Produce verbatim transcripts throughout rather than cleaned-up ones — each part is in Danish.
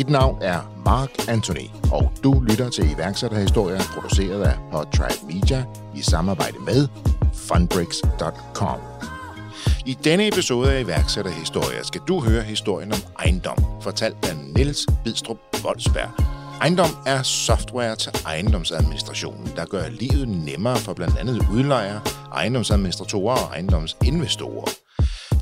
Mit navn er Mark Anthony, og du lytter til iværksætterhistorier produceret af HotTrack Media i samarbejde med Fundbricks punktum com. I denne episode af iværksætterhistorier skal du høre historien om Ejendom, fortalt af Niels Bidstrup Wolfsberg. Ejendom er software til ejendomsadministrationen, der gør livet nemmere for blandt andet udlejere, ejendomsadministratorer og ejendomsinvestorer.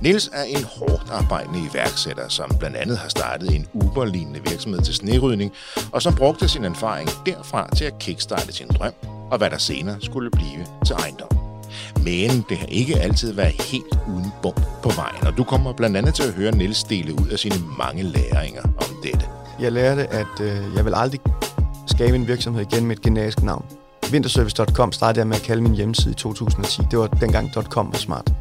Niels er en hårdt arbejdende iværksætter, som blandt andet har startet en Uber-lignende virksomhed til snerydning, og som brugte sin erfaring derfra til at kickstarte sin drøm, og hvad der senere skulle blive til Ejendom. Men det har ikke altid været helt uden bump på vejen, og du kommer blandt andet til at høre Niels dele ud af sine mange læringer om dette. Jeg lærte, at øh, jeg vil aldrig skabe en virksomhed igen med et generisk navn. Vinterservice punktum com startede jeg med at kalde min hjemmeside i to tusind og ti. Det var dengang .com var smart.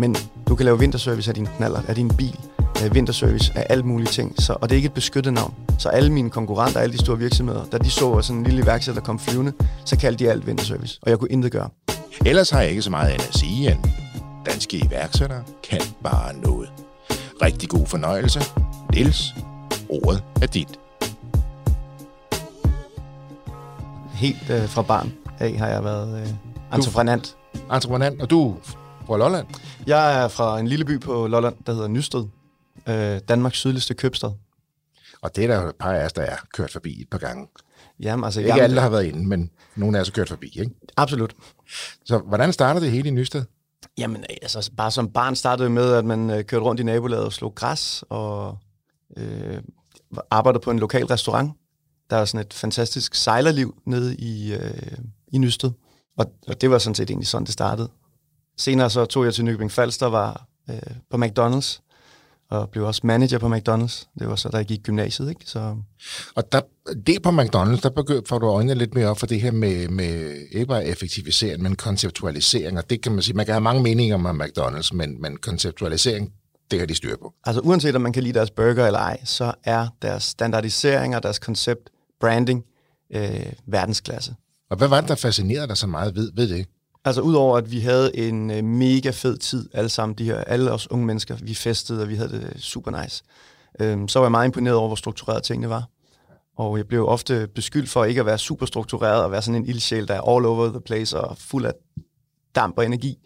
Men du kan lave vinterservice af din knallert, af din bil, af vinterservice af alt mulige ting. Så, og det er ikke et beskyttet navn. Så alle mine konkurrenter, alle de store virksomheder, da de så sådan en lille iværksætter, der kom flyvende, så kaldte de alt vinterservice. Og jeg kunne intet gøre. Ellers har jeg ikke så meget andet at sige, end danske iværksættere kan bare noget. Rigtig god fornøjelse. Niels, ordet er dit. Helt øh, fra barn af har jeg været øh, entreprenant. Entreprenant, og du... Fra Lolland? Jeg er fra en lille by på Lolland, der hedder Nysted. Øh, Danmarks sydligste købstad. Og det er der jo et par af os, der er kørt forbi et par gange. Jamen, altså, ikke jamen, alle, der har været inde, men nogen af os er kørt forbi, ikke? Absolut. Så hvordan startede det hele i Nysted? Jamen, altså bare som barn startede med, at man øh, kørte rundt i nabolaget og slog græs, og øh, arbejdede på en lokal restaurant. Der er sådan et fantastisk sejlerliv nede i, øh, i Nysted. Og, og det var sådan set egentlig sådan, det startede. Senere så tog jeg til Nykøbing Falster, var øh, på McDonald's, og blev også manager på McDonald's. Det var så, da jeg gik gymnasiet, ikke? Så... Og der, det på McDonald's, der begynder, får du øjnene lidt mere op for det her med, med ikke bare effektivisering, men konceptualisering. Og det kan man sige, man kan have mange meninger om McDonald's, men, men konceptualisering, det har de styr på. Altså uanset om man kan lide deres burger eller ej, så er deres standardisering og deres koncept, branding, øh, verdensklasse. Og hvad var det, der fascinerede dig så meget ved, ved det? Altså udover at vi havde en øh, mega fed tid alle sammen, de her, alle os unge mennesker, vi festede, og vi havde det super nice. Øhm, så var jeg meget imponeret over, hvor struktureret tingene var. Og jeg blev ofte beskyldt for ikke at være super struktureret, og være sådan en ildsjæl, der er all over the place, og fuld af damp og energi.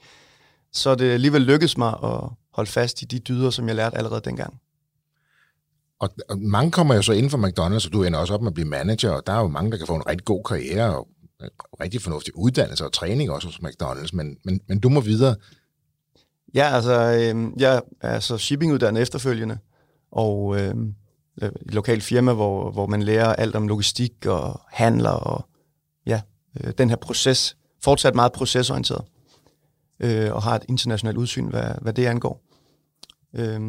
Så det alligevel lykkedes mig at holde fast i de dyder, som jeg lærte allerede dengang. Og, og mange kommer jo så inden for McDonald's, og du ender også op med at blive manager, og der er jo mange, der kan få en rigtig god karriere, og rigtig fornuftig uddannelse og træning også hos McDonald's, men, men, men du må videre. Ja, altså, øh, jeg er så shippinguddannet efterfølgende, og øh, et lokalt firma, hvor, hvor man lærer alt om logistik og handler, og ja, øh, den her proces, fortsat meget procesorienteret, øh, og har et internationalt udsyn, hvad, hvad det angår. Øh,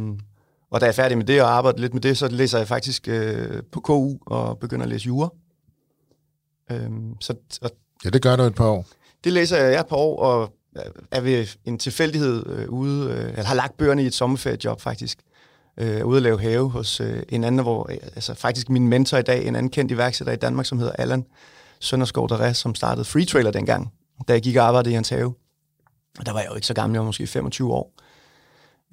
og da jeg er færdig med det og arbejder lidt med det, så læser jeg faktisk øh, på K U og begynder at læse jura. Øhm, så, og ja, det gør du et par år. Det læser jeg et par år, og er ved en tilfældighed øh, ude, øh, eller har lagt bøgerne i et sommerferiejob faktisk, øh, ude at lave have hos øh, en anden, hvor altså faktisk min mentor i dag, en anden kendt iværksætter i Danmark, som hedder Allan Sønderskov Deræs, som startede Free Trailer dengang, da jeg gik og arbejdede i hans have. Og der var jeg jo ikke så gammel, jeg var måske femogtyve år.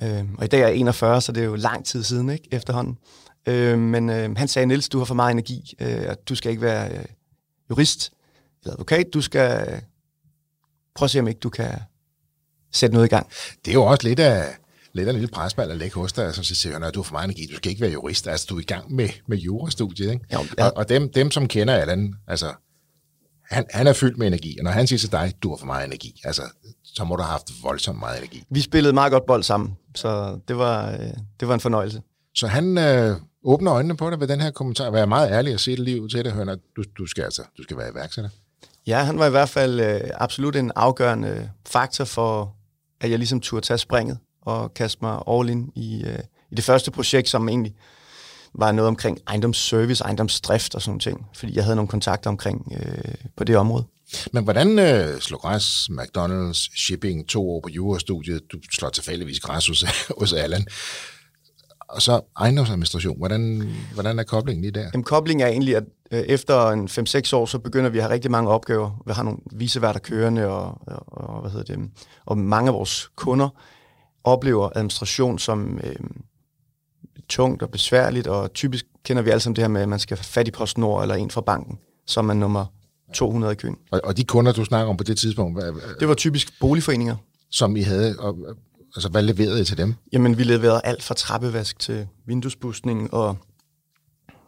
Øh, og i dag er jeg enogfyrre, så det er jo lang tid siden, ikke, efterhånden. Øh, men øh, han sagde, Niels, du har for meget energi, øh, og du skal ikke være øh, jurist eller advokat, du skal øh, prøve at se, om ikke du kan sætte noget i gang. Det er jo også lidt af... Lidt af en lille presbald at lægge hos dig, som siger, at du har for meget energi, du skal ikke være jurist, altså du er i gang med, med jurastudiet, ikke? Jo, ja. Og, og dem, dem, som kender Allan, altså, han, han er fyldt med energi, og når han siger til dig, du har for meget energi, altså, så må du have haft voldsomt meget energi. Vi spillede meget godt bold sammen, så det var, øh, det var en fornøjelse. Så han øh, åbner øjnene på dig ved den her kommentar, vær meget ærlig og se det lige ud til det, Hønner, du, du skal altså, du skal være iværksætter. Ja, han var i hvert fald øh, absolut en afgørende faktor for, at jeg ligesom turde tage springet og kaste mig all in i, øh, i det første projekt, som egentlig var noget omkring ejendomsservice, ejendomsdrift og sådan nogle ting, fordi jeg havde nogle kontakter omkring øh, på det område. Men hvordan øh, slog græs, McDonald's, shipping, to år på jurastudiet, du slår tilfældigvis græs hos, hos Allan, og så ejendomsadministration, hvordan, hvordan er koblingen lige der? Jamen, koblingen er egentlig, at øh, efter en fem seks år, så begynder vi at have rigtig mange opgaver. Vi har nogle viceværter kørende, og, og, og, hvad hedder det, og mange af vores kunder oplever administration som øh, tungt og besværligt, og typisk kender vi alle sammen det her med, at man skal have fat i PostNord eller en fra banken, som er nummer to hundrede i køen. Og, og de kunder, du snakker om på det tidspunkt? Hvad, det var typisk boligforeninger. Som I havde, og, altså hvad leverede I til dem? Jamen, vi leverede alt fra trappevask til vinduespudsning og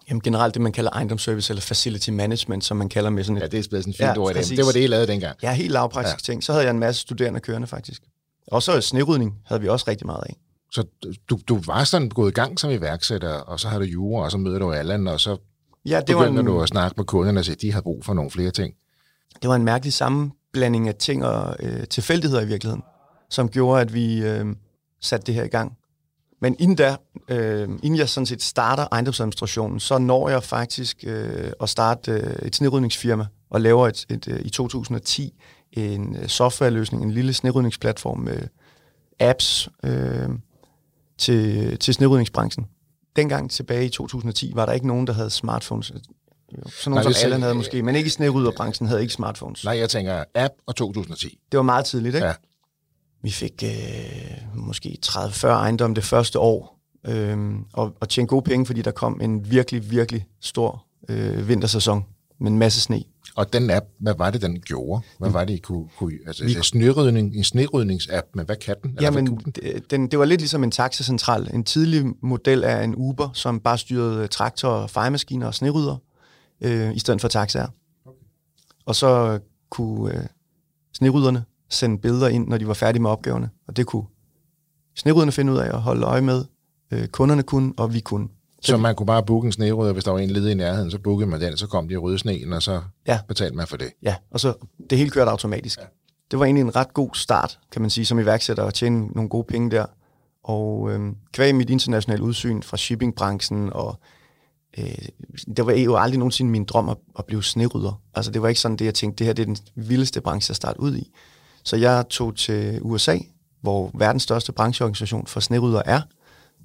jamen, generelt det, man kalder ejendomsservice eller facility management, som man kalder med sådan et... Ja, det er spændende en fint ja, ord i dem. Det var det, I lavede dengang. Ja, helt lavpraktisk ja. Ting. Så havde jeg en masse studerende kørende faktisk. Og så snerydning havde vi også rigtig meget af. Så du, du var sådan gået i gang som iværksætter, og så har du jura, og så møder du Allan, og så ja, det begynder var en, du at snakke med kunderne og sige, at de har brug for nogle flere ting. Det var en mærkelig sammenblanding af ting og øh, tilfældigheder i virkeligheden, som gjorde, at vi øh, satte det her i gang. Men inden, der, øh, inden jeg sådan set starter ejendomsadministrationen, så når jeg faktisk øh, at starte øh, et snerydningsfirma og laver et, et, et, i to tusind og ti en softwareløsning, en lille snerydningsplatform med apps øh, til, til snerydningsbranchen. Dengang tilbage i to tusind og ti var der ikke nogen, der havde smartphones. Jo, sådan nogen, nej, som Allan havde måske, men ikke i snerydderbranchen havde ikke smartphones. Nej, jeg tænker app og to tusind og ti. Det var meget tidligt, ikke? Ja. Vi fik øh, måske tredive fyrre ejendomme det første år, øh, og, og tjente gode penge, fordi der kom en virkelig, virkelig stor øh, vintersæson med en masse sne. Og den app, hvad var det, den gjorde? Hvad var det, I kunne... kunne altså, vi, snerydning, en snerydningsapp, men hvad kan den? Jamen, den? Den, det var lidt ligesom en taxacentral. En tidlig model af en Uber, som bare styrede traktorer, fejemaskiner og snerydder, øh, i stedet for taxaer. Okay. Og så kunne øh, snerydderne sende billeder ind, når de var færdige med opgaverne. Og det kunne snerydderne finde ud af at holde øje med. Øh, kunderne kunne, og vi kunne. Så man kunne bare booke en snerydder, hvis der var en ledig i nærheden, så bookede man den, så kom de og rydde sneen, og så ja. Betalte man for det. Ja, og så det hele kørte automatisk. Ja. Det var egentlig en ret god start, kan man sige, som iværksætter at tjene nogle gode penge der. Og øh, kvæg mit internationale udsyn fra shippingbranchen, og øh, det var jo aldrig nogensinde min drøm at, at blive snerydder. Altså det var ikke sådan det, jeg tænkte, det her det er den vildeste branche at starte ud i. Så jeg tog til U S A, hvor verdens største brancheorganisation for snerydder er,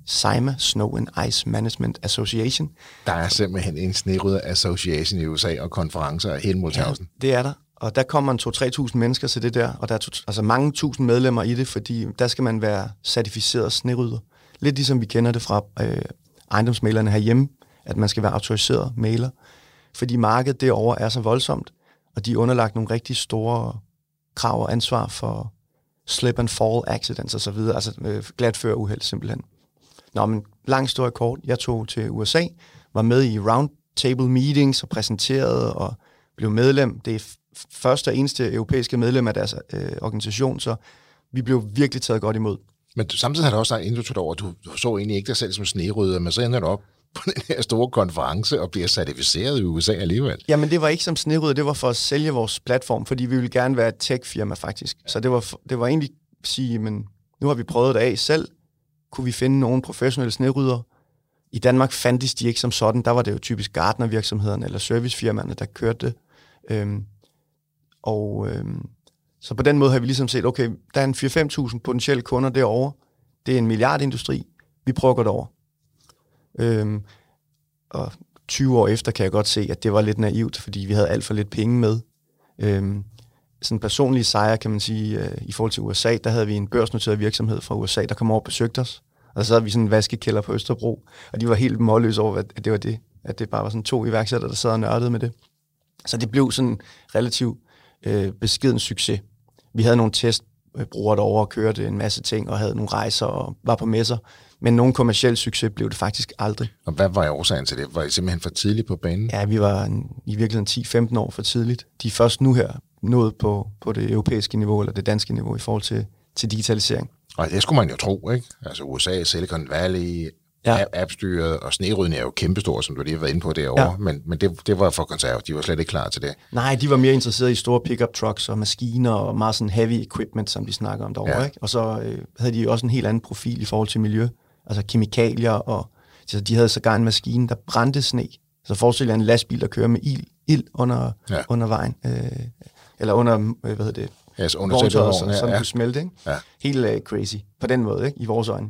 SIMA, Snow and Ice Management Association. Der er simpelthen en snerydder association i U S A og konferencer af hele modtagsen. Ja, det er der. Og der kommer en to til tre tusind mennesker til det der, og der er to, altså mange tusind medlemmer i det, fordi der skal man være certificeret snerydder. Lidt ligesom vi kender det fra øh, ejendomsmæglerne herhjemme, at man skal være autoriseret mægler. Fordi markedet derovre er så voldsomt, og de er underlagt nogle rigtig store krav og ansvar for slip and fall accidents og så videre, altså øh, glatføre uheld simpelthen. Nå, men lang story kort, jeg tog til U S A, var med i roundtable meetings og præsenterede og blev medlem. Det er første og eneste europæiske medlem af deres øh, organisation, så vi blev virkelig taget godt imod. Men samtidig har du også indtrykt over, at du, du så egentlig ikke dig selv som snerydder, men så ender du op på den her store konference og bliver certificeret i U S A alligevel. Jamen det var ikke som snerydder, det var for at sælge vores platform, fordi vi ville gerne være et tech-firma faktisk. Så det var, det var egentlig at sige, men nu har vi prøvet det af selv. Kunne vi finde nogle professionelle snerydder? I Danmark fandtes de ikke som sådan. Der var det jo typisk gartnervirksomhederne eller servicefirmaerne, der kørte det. Øhm, og øhm, så på den måde har vi ligesom set, okay, der er en fire til fem tusind potentielle kunder derovre. Det er en milliardindustri. Vi prøver at gå derover. Øhm, og tyve år efter kan jeg godt se, at det var lidt naivt, fordi vi havde alt for lidt penge med. Øhm, sådan personlige sejre, kan man sige, øh, i forhold til U S A, der havde vi en børsnoteret virksomhed fra U S A, der kom over og besøgte os. Og så havde vi sådan en vaskekælder på Østerbro, og de var helt målløse over, at det var det. At det bare var sådan to iværksættere, der sad og nørdede med det. Så det blev sådan en relativt øh, beskeden succes. Vi havde nogle testbrugere derovre og kørte en masse ting, og havde nogle rejser og var på messer. Men nogen kommerciel succes blev det faktisk aldrig. Og hvad var årsagen til det? Var I simpelthen for tidligt på banen? Ja, vi var en, i virkeligheden ti til femten år for tidligt. De er først nu her nået på, på det europæiske niveau, eller det danske niveau, i forhold til, til digitalisering. Og det skulle man jo tro, ikke? Altså U S A, Silicon Valley, ja. Appstyret og snerydden er jo kæmpestore, som du lige har været inde på derovre, ja. men, men det, det var for konservativt. De var slet ikke klar til det. Nej, de var mere interesserede i store pickup trucks og maskiner og meget sådan heavy equipment, som de snakker om derovre. Ja. Ikke? Og så øh, havde de jo også en helt anden profil i forhold til miljø, altså kemikalier, og så de havde sågar en maskine, der brændte sne. Så forestil jer en lastbil, der kører med ild, ild under, ja. under vejen, øh, eller under, hvad hedder det, yes, vogntøjet, som ja, ja. kunne smelte. Ikke? Ja. Helt øh, crazy, på den måde, ikke? I vores øjne.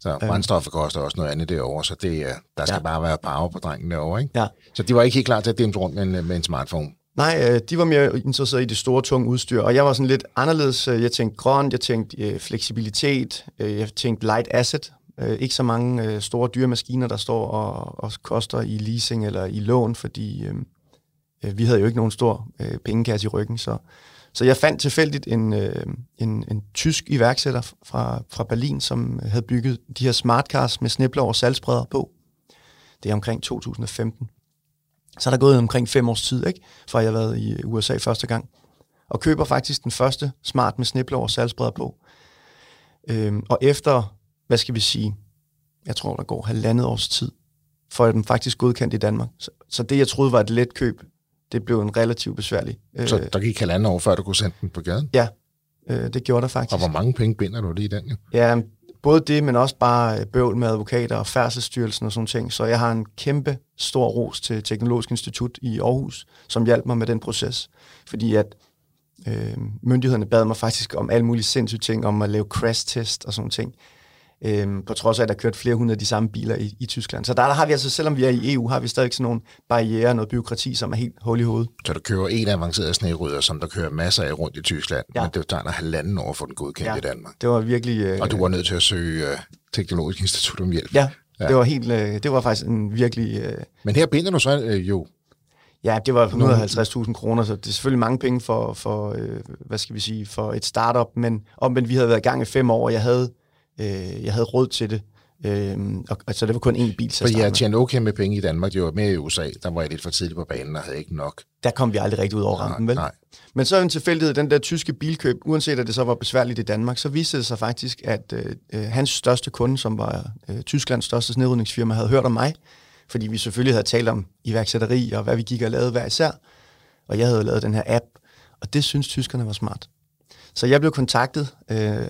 Så brændstoffer koster også noget andet derovre, så det, der skal ja. bare være power på drengen derovre, ikke? Ja. Så de var ikke helt klar til at dæmpe rundt med en, med en smartphone? Nej, de var mere interesseret i det store, tunge udstyr, og jeg var sådan lidt anderledes. Jeg tænkte grøn, jeg tænkte fleksibilitet, jeg tænkte light asset. Ikke så mange store, dyre maskiner, der står og, og koster i leasing eller i lån, fordi øh, vi havde jo ikke nogen stor øh, pengekasse i ryggen, så... Så jeg fandt tilfældigt en, øh, en, en tysk iværksætter fra, fra Berlin, som havde bygget de her smartcars med snipler og salgspredder på. Det er omkring to tusind og femten. Så er der gået omkring fem års tid, ikke? Fra jeg har været i U S A første gang. Og køber faktisk den første smart med snipler og salgspredder på. Øhm, og efter, hvad skal vi sige, jeg tror der går halvandet års tid, får jeg dem faktisk godkendt i Danmark. Så, så det jeg troede var et let køb, det blev en relativt besværlig. Så der gik halvanden år, før du kunne sende den på gaden? Ja, øh, det gjorde der faktisk. Og hvor mange penge binder du lige i den? Jo? Ja, både det, men også bare bøvl med advokater og Færdselsstyrelsen og sådan ting. Så jeg har en kæmpe stor ros til Teknologisk Institut i Aarhus, som hjalp mig med den proces. Fordi at øh, myndighederne bad mig faktisk om alle mulige sindssyge ting, om at lave crash-test og sådan ting. Øh, på trods af, at der kørte flere hundrede af de samme biler i, i Tyskland. Så der, der har vi altså, selvom vi er i E U, har vi stadig sådan nogle barrierer, noget byråkrati, som er helt hul i hovedet. Så du kører en avanceret snerydder, som der kører masser af rundt i Tyskland, ja. men det tager der halvanden år for den godkendt ja, i Danmark. Det var virkelig... Øh, og du var nødt til at søge øh, Teknologisk Institut om hjælp. Ja, ja. Det, var helt, øh, det var faktisk en virkelig... Øh, men her binder du så øh, jo... Ja, det var et hundrede og halvtreds tusind kroner, så det er selvfølgelig mange penge for, for øh, hvad skal vi sige, for et startup, men omvendt vi havde været i gang i fem år, og jeg havde Jeg havde råd til det, og så altså, det var kun én bil. For jeg tjente okay med penge i Danmark, det var mere i U S A, der var jeg lidt for tidligt på banen og havde ikke nok. Der kom vi aldrig rigtig ud over rampen, vel? Nej. Men så en tilfældighed, den der tyske bilkøb, uanset at det så var besværligt i Danmark, så viste det sig faktisk, at øh, hans største kunde, som var øh, Tysklands største snerydningsfirma, havde hørt om mig, fordi vi selvfølgelig havde talt om iværksætteri og hvad vi gik og lavede hver især, og jeg havde lavet den her app, og det synes tyskerne var smart. Så jeg blev kontaktet øh,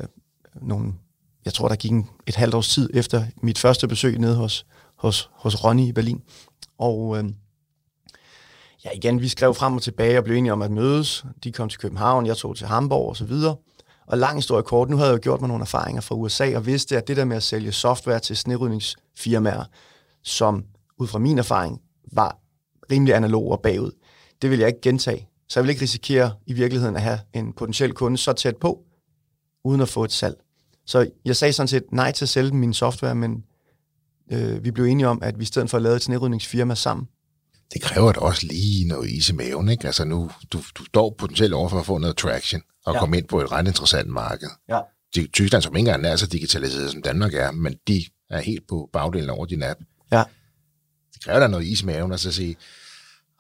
nogle... Jeg tror, der gik en, et halvt års tid efter mit første besøg nede hos, hos, hos Ronny i Berlin. Og øh, ja, igen, vi skrev frem og tilbage og blev enige om at mødes. De kom til København, jeg tog til Hamburg og så videre. Og lang historie kort, nu havde jeg jo gjort mig nogle erfaringer fra U S A og vidste, at det der med at sælge software til snerydningsfirmaer, som ud fra min erfaring var rimelig analog og bagud, det ville jeg ikke gentage. Så jeg ville ikke risikere i virkeligheden at have en potentiel kunde så tæt på, uden at få et salg. Så jeg sagde sådan set nej til at sælge min software, men øh, vi blev enige om, at vi i stedet for at lave et snerydningsfirma sammen. Det kræver da også lige noget is i maven, ikke? Altså nu, du, du står potentielt over for at få noget traction og ja. komme ind på et ret interessant marked. Ja. De, Tyskland, som ikke engang er så digitaliseret, som Danmark er, men de er helt på bagdelen over din app. Ja. Det kræver da noget is i maven, altså at sige,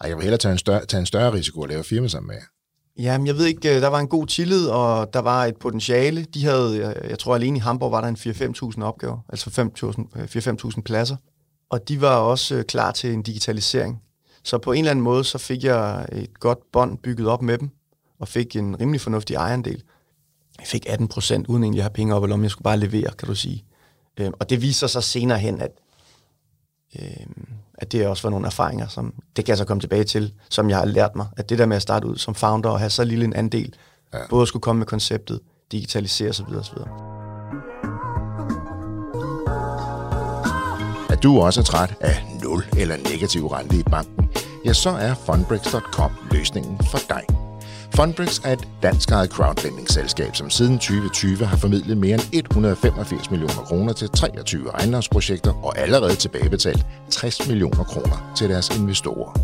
ej, jeg vil hellere tage en større, tage en større risiko og lave firma sammen med jer. Jamen, jeg ved ikke, der var en god tillid, og der var et potentiale. De havde, jeg tror alene i Hamburg var der en fire til fem tusind opgaver, altså fire til fem tusind pladser. Og de var også klar til en digitalisering. Så på en eller anden måde, så fik jeg et godt bånd bygget op med dem, og fik en rimelig fornuftig ejerandel. Jeg fik atten procent, uden egentlig at have penge op, eller om jeg skulle bare levere, kan du sige. Og det viser sig senere hen, at, at det også var nogle erfaringer, som det kan jeg så komme tilbage til, som jeg har lært mig, at det der med at starte ud som founder og have så lille en andel, ja. både at skulle komme med konceptet, digitalisere osv. osv. At du også er træt af nul eller negativ rente i banken, ja, så er Fundbricks punktum com løsningen for dig. Fundbricks er et dansk-ejet crowdlending-selskab, som siden tyve tyve har formidlet mere end et hundrede og femogfirs millioner kroner til treogtyve regnskabsprojekter og allerede tilbagebetalt tres millioner kroner til deres investorer.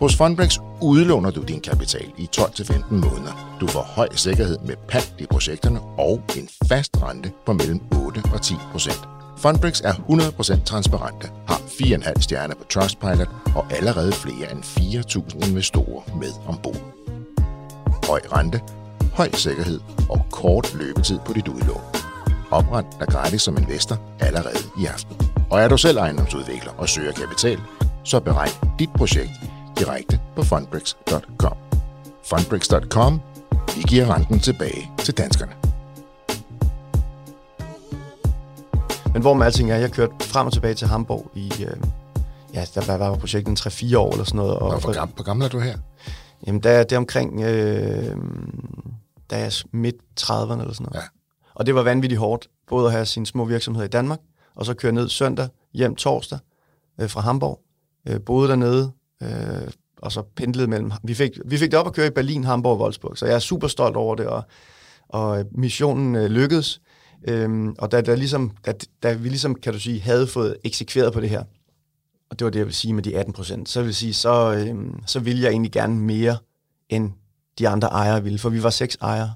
Hos Fundbricks udlåner du din kapital i tolv til femten måneder. Du får høj sikkerhed med pant i projekterne og en fast rente på mellem otte og ti procent. Fundbricks er hundrede procent transparente, har fire komma fem stjerner på Trustpilot og allerede flere end fire tusind investorer med ombord. Høj rente, høj sikkerhed og kort løbetid på dit udlån. Opret dig gratis som investor allerede i aften. Og er du selv ejendomsudvikler og søger kapital, så beregn dit projekt direkte på Fundbricks punktum com. Fundbricks punktum com. Vi giver renten tilbage til danskerne. Men hvor med alting er, jeg kørte frem og tilbage til Hamburg i, øh, ja, der var projektet tre til fire år eller sådan noget. Og Nå, hvor, gammel, hvor gammel er du her? Jamen, der, det er omkring, øh, der er midt trediverne eller sådan noget. Ja. Og det var vanvittigt hårdt, både at have sine små virksomheder i Danmark, og så køre ned søndag, hjem torsdag øh, fra Hamburg, øh, boede dernede, øh, og så pendlede mellem. Vi fik, vi fik det op at køre i Berlin, Hamburg og Wolfsburg, så jeg er super stolt over det, og, og missionen øh, lykkedes. Øhm, og da, da, ligesom, da, da vi ligesom, kan du sige, havde fået eksekveret på det her, og det var det, jeg vil sige med de atten procent, så vil sige, så, øhm, så ville jeg egentlig gerne mere, end de andre ejere ville, for vi var seks ejere.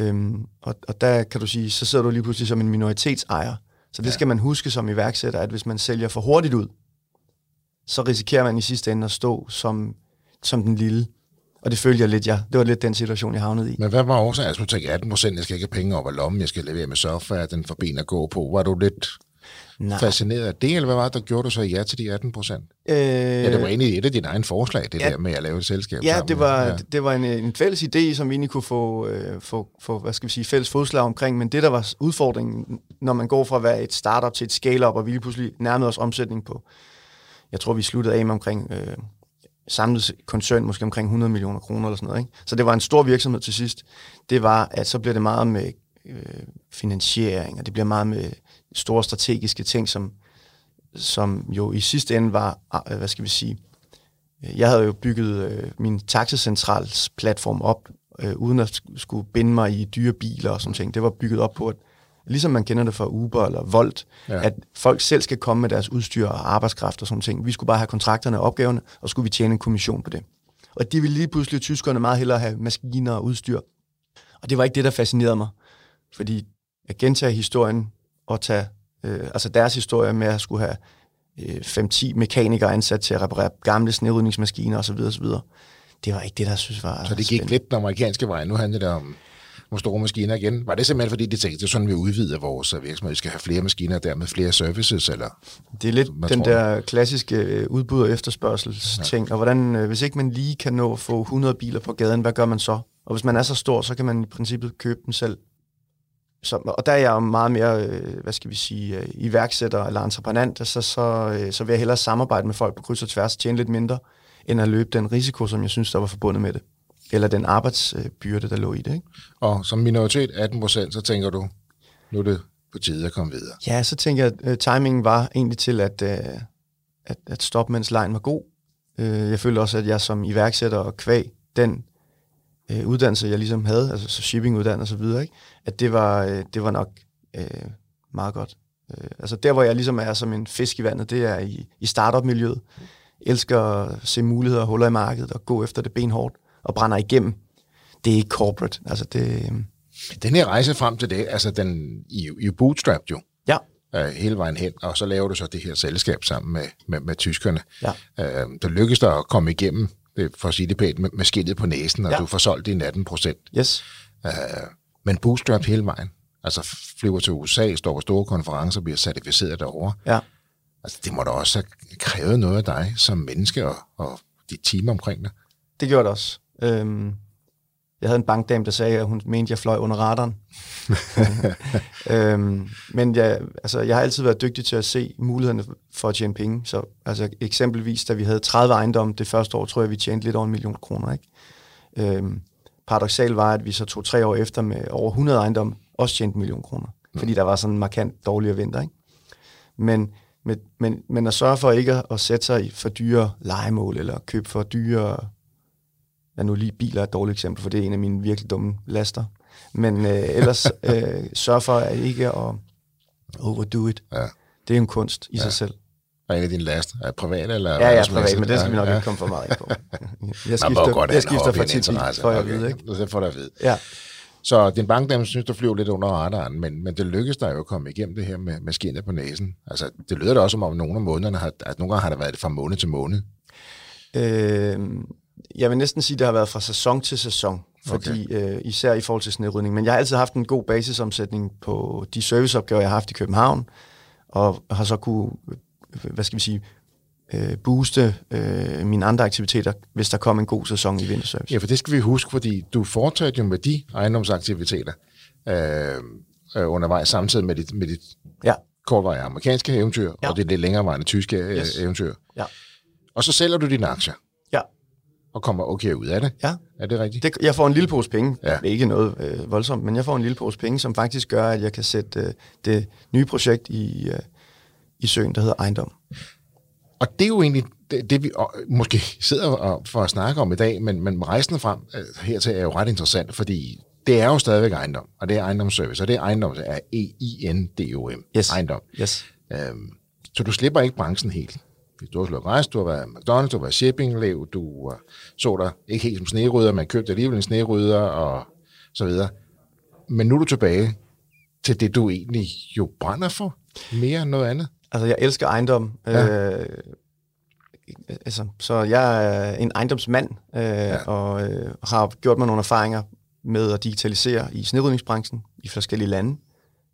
Øhm, og, og der kan du sige, så sidder du lige pludselig som en minoritetsejer. Så det ja. Skal man huske som iværksætter, at hvis man sælger for hurtigt ud, så risikerer man i sidste ende at stå som, som den lille. Og det følte jeg lidt, ja. Det var lidt den situation, jeg havnede i. Men hvad var årsagen? Jeg skulle tænke atten procent, jeg skal ikke have penge op af lommen, jeg skal levere med software, den får ben at gå på. Var du lidt Nej. fascineret af det, eller hvad var det, der gjorde du så ja til de atten procent? Øh... Ja, det var egentlig et af dine egne forslag, det ja. Der med at lave et selskab. Ja, det var, ja. det var en, en fælles idé, som vi egentlig kunne få, øh, få, få hvad skal vi sige, fælles fodslag omkring, men det, der var udfordringen, når man går fra at være et startup til et scale-up, og vi pludselig nærmede os omsætning på, jeg tror, vi sluttede af med omkring... Øh, samlet koncern, måske omkring hundrede millioner kroner eller sådan noget, ikke? Så det var en stor virksomhed til sidst. Det var, at så bliver det meget med øh, finansiering, og det bliver meget med store strategiske ting, som, som jo i sidste ende var, øh, hvad skal vi sige, jeg havde jo bygget øh, min taxacentrals platform op, øh, uden at skulle binde mig i dyre biler og sådan ting. Det var bygget op på, at ligesom man kender det fra Uber eller Volt, ja. At folk selv skal komme med deres udstyr og arbejdskraft og sådan ting. Vi skulle bare have kontrakterne og opgaverne, og skulle vi tjene en kommission på det. Og de ville lige pludselig, tyskerne, meget hellere have maskiner og udstyr. Og det var ikke det, der fascinerede mig. Fordi at gentage historien og tage, øh, altså deres historie med at skulle have øh, fem til ti mekanikere ansat til at reparere gamle snerydningsmaskiner osv. osv. Det var ikke det, der synes var Så det gik spændende. Lidt den amerikanske vej. Nu handler det om... Hvor store maskiner igen? Var det simpelthen, fordi de tænkte, det er sådan, vi udvider vores virksomhed? Vi skal have flere maskiner og dermed flere services? Eller? Det er lidt Hvad den der jeg? klassiske udbud- og efterspørgselsting. Ja. Og hvordan, hvis ikke man lige kan nå at få hundrede biler på gaden, hvad gør man så? Og hvis man er så stor, så kan man i princippet købe dem selv. Så, og der er jeg meget mere, hvad skal vi sige, iværksætter eller entreprenant, så, så, så vil jeg hellere samarbejde med folk på kryds og tværs, tjene lidt mindre, end at løbe den risiko, som jeg synes, der var forbundet med det. Eller den arbejdsbyrde, der lå i det, ikke? Og som minoritet, atten procent, så tænker du, nu er det på tide at komme videre. Ja, så tænker jeg, at timingen var egentlig til at, at, at stoppe, mens lejen var god. Jeg følte også, at jeg som iværksætter og kvæg, den uddannelse, jeg ligesom havde, altså shipping-uddannet og så videre, ikke? At det var, det var nok øh, meget godt. Altså der, hvor jeg ligesom er som en fisk i vandet, det er i, i startup-miljøet. Jeg elsker at se muligheder og huller i markedet og gå efter det benhårdt. Og brænder igennem, det er ikke corporate. Altså det... Den her rejse frem til det, altså den, I, I bootstrapped jo ja. øh, hele vejen hen, og så laver du så det her selskab sammen med, med, med tyskerne. Ja. Øh, der lykkes der at komme igennem, for at sige det pænt, med, med skiltet på næsen, og ja. Du får solgt dine atten procent. Yes. Øh, men bootstrapped hele vejen, altså flyver til U S A, står på store konferencer, bliver certificeret derovre. Ja. Altså det må da også have krævet noget af dig som menneske og, og dit team omkring dig. Det gjorde det også. Øhm, jeg havde en bankdame, der sagde, at hun mente, at jeg fløj under radaren. øhm, men jeg, altså, jeg har altid været dygtig til at se mulighederne for at tjene penge. Så altså, eksempelvis, da vi havde tredive ejendomme det første år, tror jeg, vi tjente lidt over en million kroner. Ikke? Øhm, paradoxalt var, at vi så tog tre år efter med over hundrede ejendomme også tjente en million kroner. Mm. Fordi der var sådan en markant dårligere vinter. Ikke? Men Men, men, men at sørge for ikke at sætte sig for dyre lejemål, eller købe for dyre... Jeg nu lige biler er et dårligt eksempel, for det er en af mine virkelig dumme laster. Men øh, ellers øh, sørge for at ikke at overdo it. Ja. Det er en kunst i ja. sig selv. Og en af dine laster? Er privat eller? Ja, ja, privat, men det skal vi nok ja. ikke komme for meget ind på. Jeg skifter, jeg skifter for tit bil, for jeg okay. ved, ikke? Det får du at vide. Ja. Så din bankdame synes, du flyver lidt under radaren, men, men det lykkedes dig jo at komme igennem det her med, med skindet på næsen. Altså, det lyder da også, som om nogle af månederne har, at nogle gange har det været fra måned til måned. Øh, jeg vil næsten sige, at det har været fra sæson til sæson, fordi okay. øh, især i forhold til snedrydning. Men jeg har altid haft en god basisomsætning på de serviceopgaver, jeg har haft i København, og har så kunne, hvad skal vi sige, øh, booste øh, mine andre aktiviteter, hvis der kom en god sæson i vinterservice. Ja, for det skal vi huske, fordi du fortsatte jo med de ejendomsaktiviteter øh, øh, undervejs, samtidig med dit, med dit ja. kortvarige amerikanske eventyr, ja. og det lidt længerevejende tyske øh, yes. eventyr. Ja. Og så sælger du dine aktier. Ja. Og kommer okay ud af det. Ja. Er det rigtigt? Det, jeg får en lille pose penge. Ja. Ikke noget øh, voldsomt, men jeg får en lille pose penge, som faktisk gør, at jeg kan sætte øh, det nye projekt i... Øh, i søen, der hedder Ejendom. Og det er jo egentlig det, det vi måske sidder for at snakke om i dag, men, men rejsen frem hertil er jo ret interessant, fordi det er jo stadigvæk ejendom, og det er ejendomsservice, og det er ejendom, der er E I N D O M, yes. ejendom. Yes. Øhm, så du slipper ikke branchen helt. Du har slået rejs, du har været McDonald's, du har været shippinglev, du så der ikke helt som snerydder, man købte alligevel en snerydder, og så videre. Men nu er du tilbage til det, du egentlig jo brænder for, mere end noget andet. Altså, jeg elsker ejendom, ja. øh, altså, så jeg er en ejendomsmand, øh, ja. og øh, har gjort mig nogle erfaringer med at digitalisere i snedrydningsbranchen i forskellige lande.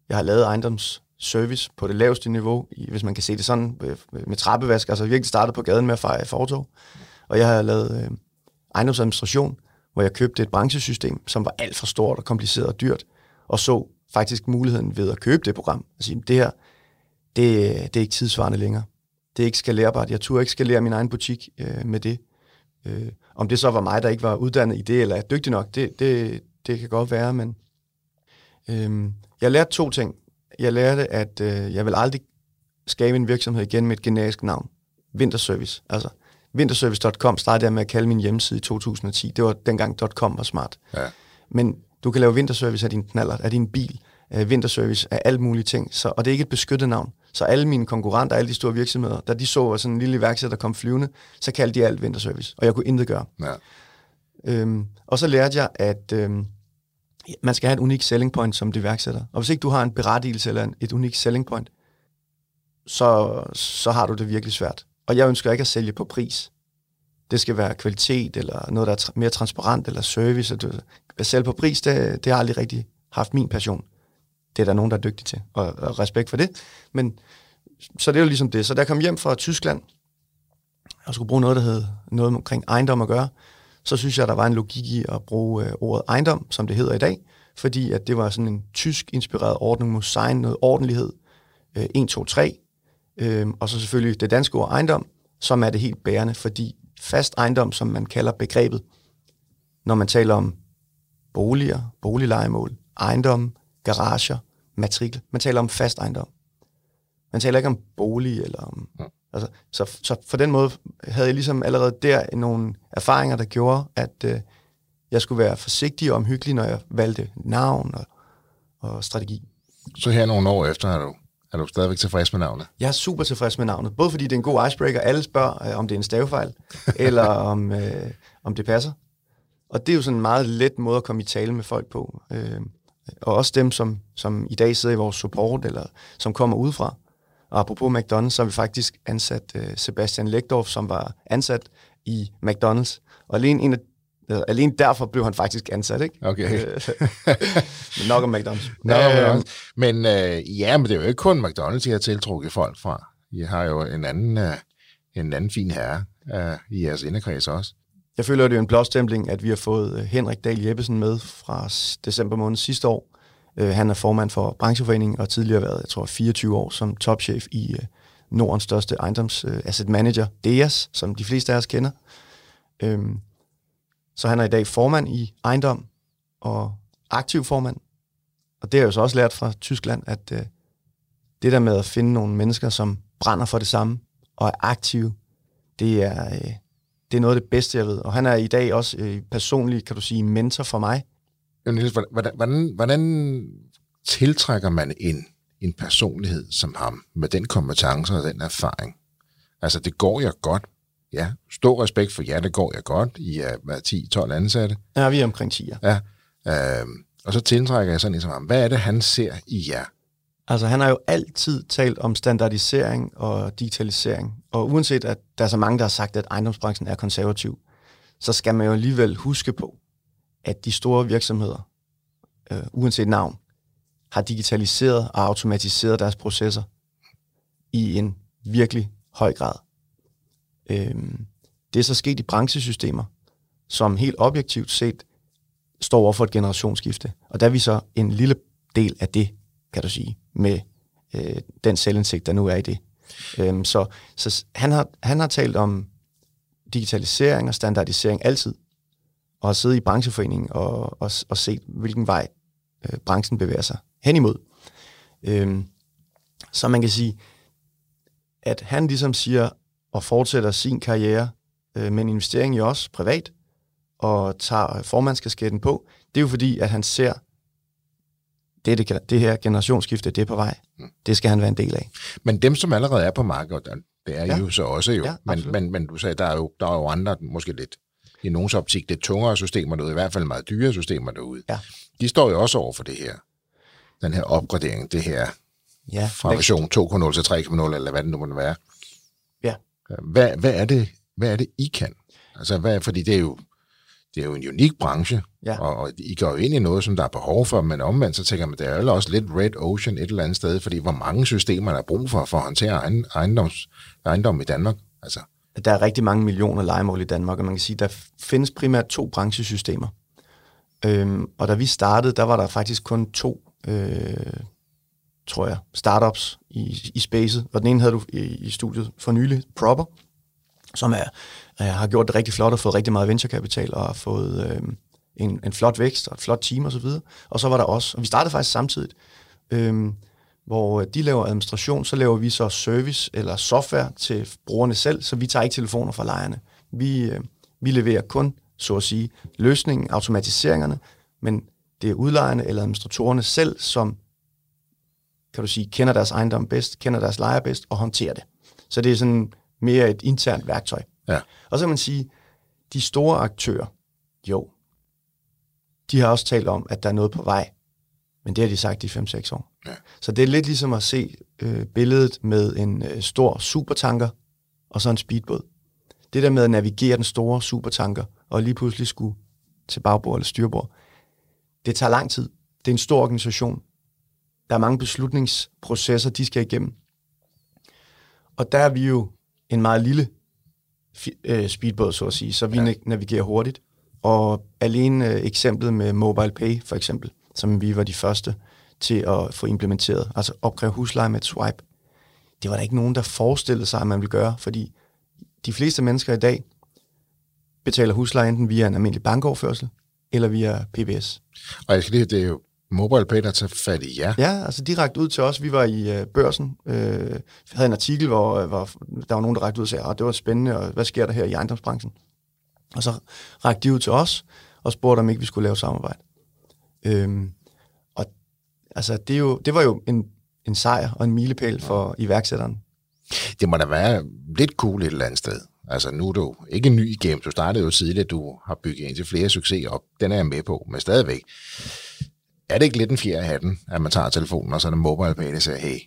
Jeg har lavet ejendomsservice på det laveste niveau, i, hvis man kan se det sådan, øh, med trappevask, altså virkelig startet på gaden med at feje fortov. Og jeg har lavet øh, ejendomsadministration, hvor jeg købte et branchesystem, som var alt for stort og kompliceret og dyrt, og så faktisk muligheden ved at købe det program. Altså, det her... Det, det er ikke tidsvarende længere. Det er ikke skalerbart. Jeg turde ikke skalere min egen butik øh, med det. Øh, om det så var mig, der ikke var uddannet i det, eller er dygtig nok, det, det, det kan godt være, men... Øh, jeg lærte to ting. Jeg lærte, at øh, jeg vil aldrig skabe en virksomhed igen med et generisk navn. Vinterservice. Altså, vinterservice punktum com startede jeg med at kalde min hjemmeside i to tusind og ti. Det var dengang .com var smart. Ja. Men du kan lave vinterservice af din knallert, af din bil, vinterservice af alt mulige ting, så, og det er ikke et beskyttet navn. Så alle mine konkurrenter, alle de store virksomheder, da de så sådan en lille iværksætter, der kom flyvende, så kaldte de alt vinterservice, og jeg kunne intet gøre. Ja. Øhm, og så lærte jeg, at øhm, man skal have et unik selling point som iværksætter. Og hvis ikke du har en berettigelse eller en, et unik selling point, så, så har du det virkelig svært. Og jeg ønsker ikke at sælge på pris. Det skal være kvalitet, eller noget, der er tra- mere transparent, eller service. At sælge på pris, det, det har aldrig rigtig haft min passion. Det er der nogen, der er dygtige til, og, og respekt for det. Men så det er jo ligesom det. Så da jeg kom hjem fra Tyskland, og skulle bruge noget, der hed noget omkring ejendom at gøre, så synes jeg, der var en logik i at bruge øh, ordet ejendom, som det hedder i dag, fordi at det var sådan en tysk-inspireret ordning mod sign, noget ordentlighed, øh, en, to, tre, øh, og så selvfølgelig det danske ord ejendom, som er det helt bærende, fordi fast ejendom, som man kalder begrebet, når man taler om boliger, boliglejemål, ejendom, garager, matrikel. Man taler om fast ejendom. Man taler ikke om bolig eller om... Mm. Altså, så, så på den måde havde jeg ligesom allerede der nogle erfaringer, der gjorde, at øh, jeg skulle være forsigtig og omhyggelig, når jeg valgte navn og, og strategi. Så her nogle år efter er du, er du stadigvæk tilfreds med navnet? Jeg er super tilfreds med navnet. Både fordi det er en god icebreaker. Alle spørger, øh, om det er en stavefejl, eller om, øh, om det passer. Og det er jo sådan en meget let måde at komme i tale med folk på. Øh, Og også dem, som, som i dag sidder i vores support, eller som kommer udefra. Og apropos McDonald's, så har vi faktisk ansat øh, Sebastian Lægdorf, som var ansat i McDonald's. Og alene, en af, øh, alene derfor blev han faktisk ansat, ikke? Okay. Men nok om McDonald's. Nok om McDonald's. Men øh, ja, men det er jo ikke kun McDonald's, I har tiltrukket folk fra. I har jo en anden, øh, en anden fin herre øh, i jeres inderkreds også. Jeg føler, at det er en blåstempling, at vi har fået Henrik Dahl Jeppesen med fra december måned sidste år. Han er formand for brancheforeningen og tidligere været, jeg tror, fireogtyve år som topchef i Nordens største ejendoms asset manager, Deas, som de fleste af os kender. Så han er i dag formand i ejendom og aktiv formand. Og det har jeg jo så også lært fra Tyskland, at det der med at finde nogle mennesker, som brænder for det samme og er aktive, det er, øh, det er noget af det bedste, jeg ved. Og han er i dag også øh, personlig, kan du sige, mentor for mig. Niels, hvordan, hvordan, hvordan tiltrækker man en, en personlighed som ham med den kompetence og den erfaring? Altså, det går jeg godt. Ja, stor respekt for jer, det går jeg godt. I er ti tolv ansatte. Ja, vi er omkring ti. Ja. Øh, og så tiltrækker jeg sådan ligesom ham. Hvad er det, han ser i jer? Altså, han har jo altid talt om standardisering og digitalisering. Og uanset at der er så mange, der har sagt, at ejendomsbranchen er konservativ, så skal man jo alligevel huske på, at de store virksomheder, øh, uanset navn, har digitaliseret og automatiseret deres processer i en virkelig høj grad. Øhm, det er så sket i branchesystemer, som helt objektivt set står over for et generationsskifte. Og der er vi så en lille del af det, kan du sige, med øh, den selvindsigt, der nu er i det. Øhm, så så han, har, han har talt om digitalisering og standardisering altid, og har siddet i brancheforeningen og, og, og set, hvilken vej øh, branchen bevæger sig hen imod. Øhm, så man kan sige, at han ligesom siger, og fortsætter sin karriere øh, med en investering i os privat, og tager formandskasketten på, det er jo fordi, at han ser, det, det, det her generationsskifte, det er på vej. Det skal han være en del af. Men dem, som allerede er på markedet, det er ja. jo så også jo. Ja, men, men, men du sagde, der er jo, der er jo andre, måske lidt i nogens optik, lidt tungere systemer derude, i hvert fald meget dyre systemer derude. Ja. De står jo også over for det her. Den her opgradering, det her ja, fra version to punkt nul til tre punkt nul, eller hvad det nu må være. Ja. Hvad, hvad, er det, hvad er det, I kan? Altså, hvad, fordi det er jo Det er jo en unik branche, ja. og, og I går jo ind i noget, som der er behov for, men omvendt så tænker man, det er jo også lidt red ocean et eller andet sted, fordi hvor mange systemer der er brug for, for at håndtere ejendoms, ejendom i Danmark. Altså. Der er rigtig mange millioner lejemål i Danmark, og man kan sige, der findes primært to branchesystemer. Øhm, og da vi startede, der var der faktisk kun to, øh, tror jeg, startups i, i spacet, og den ene havde du i, i studiet for nylig, Proper, som er, øh, har gjort det rigtig flot og fået rigtig meget venturekapital og har fået øh, en, en flot vækst og et flot team osv. Og, og så var der også, og vi startede faktisk samtidig, øh, hvor de laver administration, så laver vi så service eller software til brugerne selv, så vi tager ikke telefoner fra lejerne. Vi, øh, vi leverer kun, så at sige, løsningen, automatiseringerne, men det er udlejerne eller administratorerne selv, som, kan du sige, kender deres ejendom bedst, kender deres lejer bedst og håndterer det. Så det er sådan mere et internt værktøj. Ja. Og så kan man sige, de store aktører, jo, de har også talt om, at der er noget på vej, men det har de sagt i fem seks år. Ja. Så det er lidt ligesom at se øh, billedet med en øh, stor supertanker og så en speedbåd. Det der med at navigere den store supertanker og lige pludselig skulle til bagbord eller styrbord, det tager lang tid. Det er en stor organisation. Der er mange beslutningsprocesser, de skal igennem. Og der er vi jo en meget lille øh, speedbåd, så at sige, så vi ja. navigerer hurtigt. Og alene øh, eksemplet med Mobile Pay, for eksempel, som vi var de første til at få implementeret, altså opkræve husleje med et swipe, det var der ikke nogen, der forestillede sig, at man ville gøre, fordi de fleste mennesker i dag betaler husleje enten via en almindelig bankoverførsel, eller via P B S. Og jeg skal lige, det er jo Mobile Pay, der tager fat i jer. Ja, altså de rakte ud til os. Vi var i øh, børsen. Øh, vi havde en artikel, hvor, hvor der var nogen, der rakte ud og sagde, at det var spændende, og hvad sker der her i ejendomsbranchen? Og så rakte de ud til os og spurgte, om ikke vi skulle lave samarbejde. Øhm, og altså, det, er jo, det var jo en, en sejr og en milepæl for ja. iværksætteren. Det må da være lidt cool et eller andet sted. Altså nu er du ikke ny i game. Du startede jo tidligt, du har bygget ind til flere succeser op. Den er jeg med på, men stadigvæk. Er det ikke lidt en fjerde i hatten, at man tager telefonen, og så er der Mobile Pay, der siger, hey,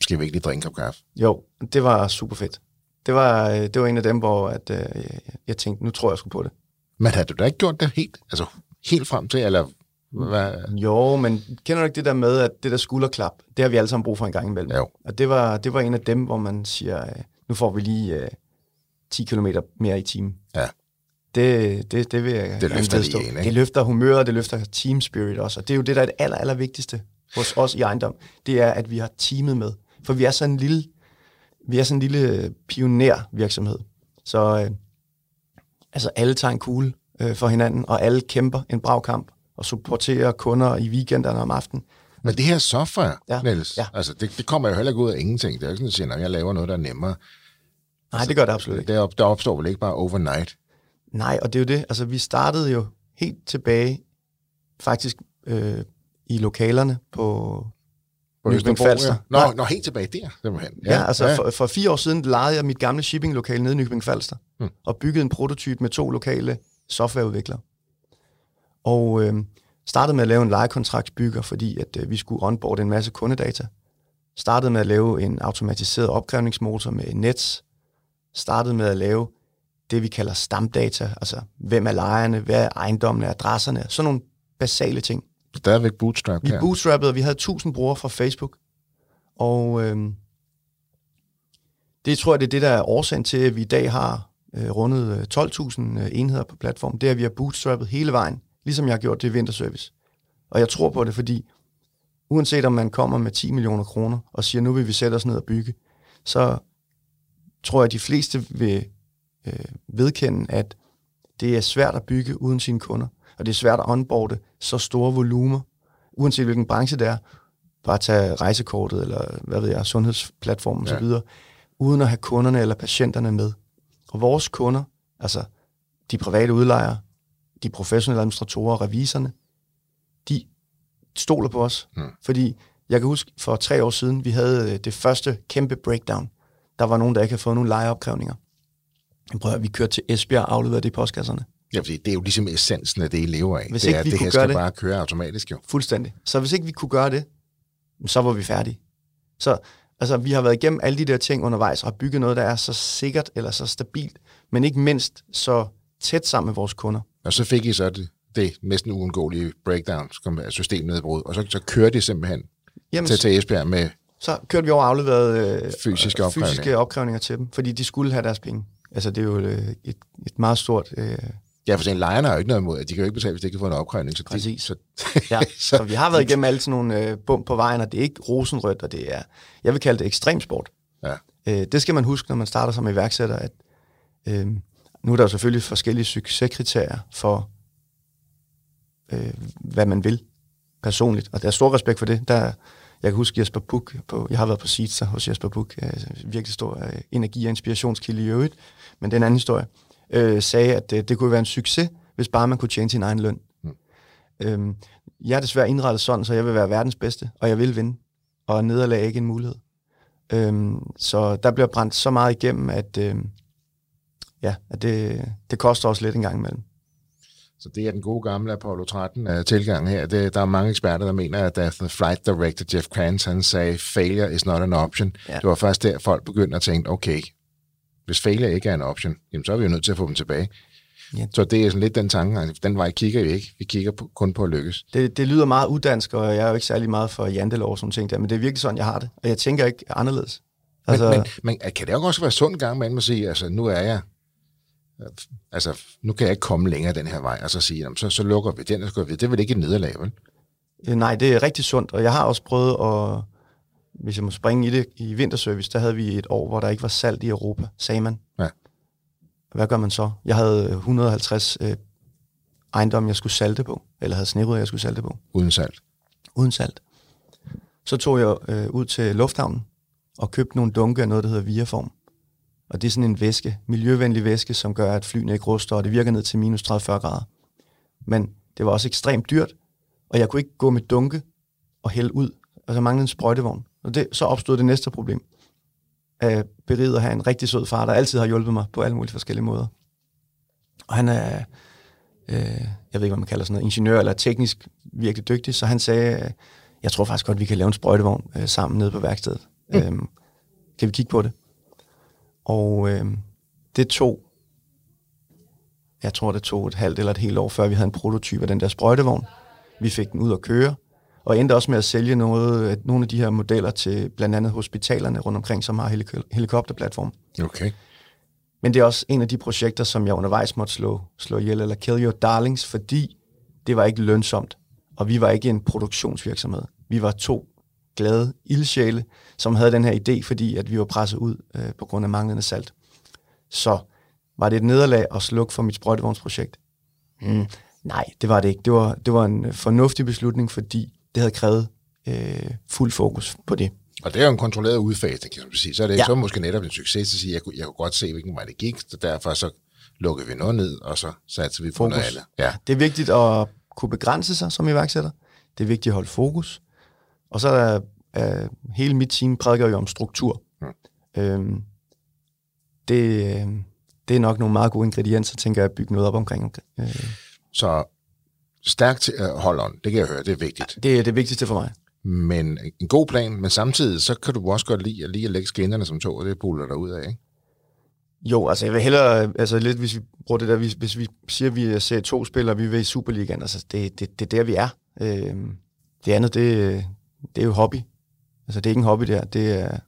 skal vi ikke lige drikke en kop kaffe? Jo, det var super fedt. Det var, det var en af dem, hvor at, øh, jeg tænkte, nu tror jeg, jeg skulle på det. Men havde du da ikke gjort det helt, altså, helt frem til, eller hvad? Jo, men kender du ikke det der med, at det der skulderklap, det har vi alle sammen brug for en gang imellem. Jo. Og det var, det var en af dem, hvor man siger, øh, nu får vi lige øh, ti kilometer mere i timen. Ja. Det, det, det vil jeg det løfter lige en, ikke? Det løfter humøret, det løfter team spirit også. Og det er jo det, der er det aller, aller vigtigste hos os i ejendom. Det er, at vi har teamet med. For vi er sådan en lille, vi er sådan en lille pionervirksomhed. Så øh, altså alle tager en kugle øh, for hinanden, og alle kæmper en brav kamp og supporterer kunder i weekenderne om aftenen. Men det her software, ja. Niels, ja. Altså, det, det kommer jo heller ikke ud af ingenting. Det er jo ikke sådan, at jeg laver noget, der er nemmere. Nej, altså, det gør det absolut ikke. Der opstår vel ikke bare overnight? Nej, og det er jo det. Altså, vi startede jo helt tilbage, faktisk øh, i lokalerne på... På Nybæk Falster. Nå, ja. nå, helt tilbage der, simpelthen. Ja, ja altså ja. For, for fire år siden lejede jeg mit gamle shippinglokale nede i Nybæk Falster, hmm. og byggede en prototype med to lokale softwareudviklere. Og øh, startede med at lave en lejekontraktsbygger, fordi at, øh, vi skulle onboarde en masse kundedata. Startede med at lave en automatiseret opkrævningsmotor med Nets. Startede med at lave det, vi kalder stamdata, altså hvem er lejerne, hvad er ejendommene, adresserne, sådan nogle basale ting. Stadigvæk bootstrap. Vi bootstrappede, og vi havde tusind brugere fra Facebook. Og øhm, det tror jeg, det er det, der er årsagen til, at vi i dag har øh, rundet tolv tusind øh, enheder på platformen. Det er, vi har bootstrappet hele vejen, ligesom jeg har gjort det i Vinterservice. Og jeg tror på det, fordi uanset om man kommer med ti millioner kroner og siger, nu vil vi sætte os ned og bygge, så tror jeg, at de fleste vil øh, vedkende, at det er svært at bygge uden sine kunder. Og det er svært at onboarde så store volumer, uanset hvilken branche det er, bare tage rejsekortet eller hvad ved jeg, sundhedsplatformen ja. osv., uden at have kunderne eller patienterne med. Og vores kunder, altså de private udlejere, de professionelle administratorer og reviserne, de stoler på os. Hmm. Fordi jeg kan huske, for tre år siden, vi havde det første kæmpe breakdown. Der var nogen, der ikke havde fået nogen lejeopkrævninger. Prøv at vi kørte til Esbjerg og afleverede det i postkasserne. Ja, fordi det er jo ligesom essensen af det, I lever af. Hvis det er, det her skal det, bare køre automatisk jo. Fuldstændig. Så hvis ikke vi kunne gøre det, så var vi færdige. Så altså, vi har været igennem alle de der ting undervejs, og har bygget noget, der er så sikkert eller så stabilt, men ikke mindst så tæt sammen med vores kunder. Og så fik I så det, det næsten uundgåelige breakdown, som er systemnedbrud, og så, så kørte det simpelthen Jamen, til, til Esbjerg med... Så kørte vi over og afleverede øh, fysiske, opkrævninger. fysiske opkrævninger til dem, fordi de skulle have deres penge. Altså, det er jo øh, et, et meget stort... Øh, Ja, for sådan, lejerne har jo ikke noget imod, at de kan jo ikke betale, hvis de ikke kan få en opkrævning. Så Præcis. De, så, ja. så. så vi har været igennem alle sådan nogle øh, bump på vejen, og det er ikke rosenrødt, og det er, jeg vil kalde det ekstremsport. Ja. Øh, det skal man huske, når man starter som iværksætter, at øh, nu er der jo selvfølgelig forskellige succeskriterier for, øh, hvad man vil personligt. Og der er stor respekt for det. Der, jeg kan huske Jesper Buk, på, jeg har været på Seeds hos Jesper Buk, øh, virkelig stor øh, energi- og inspirationskilde i øvrigt, men det er en anden historie. Øh, sagde, at øh, det kunne være en succes, hvis bare man kunne tjene sin egen løn. Mm. Øhm, jeg er desværre indrettet sådan, så jeg vil være verdens bedste, og jeg vil vinde, og nederlag er ikke en mulighed. Øhm, så der bliver brændt så meget igennem, at, øh, ja, at det, det koster os lidt en gang imellem. Så det er den gode gamle Apollo tretten-tilgang her. Det, der er mange eksperter, der mener, at da Flight Director Jeff Kranz, han sagde, failure is not an option. Ja. Det var først der, folk begyndte at tænke, okay, hvis failure ikke er en option, jamen så er vi jo nødt til at få dem tilbage. Ja. Så det er sådan lidt den tanke, den vej kigger vi ikke. Vi kigger på, kun på at lykkes. Det, det lyder meget udansk, og jeg er jo ikke særlig meget for jantelov og sådan ting der, men det er virkelig sådan, jeg har det. Og jeg tænker ikke anderledes. Altså... Men, men, men kan det jo også være sund gang, man må sige, altså nu er jeg, altså nu kan jeg ikke komme længere den her vej, og så sige, jamen, så, så lukker vi den, og så går vi. Det er vel ikke et nederlag, vel? Nej, det er rigtig sundt, og jeg har også prøvet at... Hvis jeg må springe i det, i Vinterservice, der havde vi et år, hvor der ikke var salg i Europa, sagde man. Ja. Hvad gør man så? Jeg havde et hundrede og halvtreds øh, ejendomme, jeg skulle salte på, eller havde snerydder, jeg skulle salte på. Uden salt? Uden salt. Så tog jeg øh, ud til lufthavnen og købte nogle dunke af noget, der hedder Viaform. Og det er sådan en væske, miljøvenlig væske, som gør, at flyene ikke ruster, og det virker ned til minus tredive til fyrre grader. Men det var også ekstremt dyrt, og jeg kunne ikke gå med dunke og hælde ud. Altså manglede en sprøjtevogn. Og det, så opstod det næste problem. Æh, beriget at have en rigtig sød far, der altid har hjulpet mig på alle mulige forskellige måder. Og han er, øh, jeg ved ikke, hvad man kalder sådan noget, ingeniør eller teknisk virkelig dygtig, så han sagde, øh, jeg tror faktisk godt, vi kan lave en sprøjtevogn øh, sammen nede på værkstedet. Mm. Æm, kan vi kigge på det? Og øh, det tog, jeg tror det tog et halvt eller et helt år, før vi havde en prototype af den der sprøjtevogn. Vi fik den ud at køre. Og endte også med at sælge noget, nogle af de her modeller til blandt andet hospitalerne rundt omkring, som har helikopterplatform. Okay. Men det er også en af de projekter, som jeg undervejs måtte slå, slå ihjel, eller kill your darlings, fordi det var ikke lønsomt. Og vi var ikke en produktionsvirksomhed. Vi var to glade ildsjæle, som havde den her idé, fordi at vi var presset ud øh, på grund af manglende salt. Så var det et nederlag at slukke for mit sprøjtevognsprojekt? Mm. Nej, det var det ikke. Det var, det var en fornuftig beslutning, fordi det havde krævet øh, fuld fokus på det. Og det er jo en kontrolleret udfasning, kan man sige. Så er det ikke ja. så måske netop en succes at sige, jeg kunne, jeg kunne godt se, hvilken vej det gik, så derfor så lukker vi noget ned, og så satser vi på noget andet. Ja. Det er vigtigt at kunne begrænse sig som iværksætter. Det er vigtigt at holde fokus. Og så er der, øh, hele mit team prædiker jo om struktur. Hmm. Øhm, det, øh, det er nok nogle meget gode ingredienser, tænker jeg, at bygge noget op omkring. Øh. Så stærkt øh, hold on, det kan jeg høre, det er vigtigt. Ja, det er det vigtigste for mig. Men en god plan, men samtidig så kan du også godt lide at, lige at lægge skinnerne som tog, og det puller dig ud af, ikke? Jo, altså jeg vil hellere, altså lidt hvis vi bruger det der, hvis, hvis vi siger, at vi er serie to-spillere, vi vil i Superligaen, altså det, det, det er der, vi er. Øh, det andet, det, det er jo hobby. Altså det er ikke en hobby der, det er...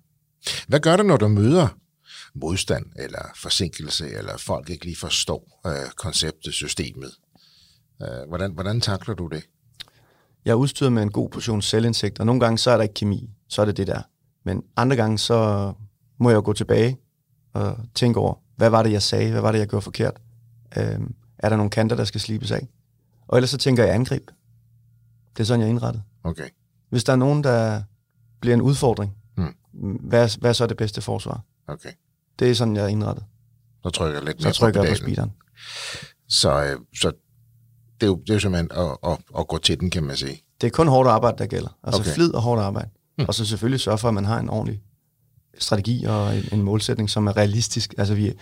Hvad gør du, når du møder modstand, eller forsinkelse, eller folk ikke lige forstår øh, konceptet, systemet? Øh, hvordan, hvordan takler du det? Jeg er udstyret med en god portion selvindsigt, og nogle gange så er der ikke kemi, så er det det der. Men andre gange så må jeg jo gå tilbage og tænke over, hvad var det, jeg sagde? Hvad var det, jeg gjorde forkert? Øhm, er der nogle kanter, der skal slibes af? Og ellers så tænker jeg angreb. Det er sådan, jeg er indrettet. Okay. Hvis der er nogen, der bliver en udfordring, hmm. hvad, hvad så er det bedste forsvar? Okay. Det er sådan, jeg er indrettet. Så trykker jeg lidt mere på pedalen. Så trykker jeg på speederen. Så... Øh, så Det er, jo, det er jo simpelthen at, at, at gå til den, kan man sige. Det er kun hårdt arbejde, der gælder. Altså okay. Flid og hårdt arbejde. Hmm. Og så selvfølgelig sørge for, at man har en ordentlig strategi og en, en målsætning, som er realistisk. Altså vi,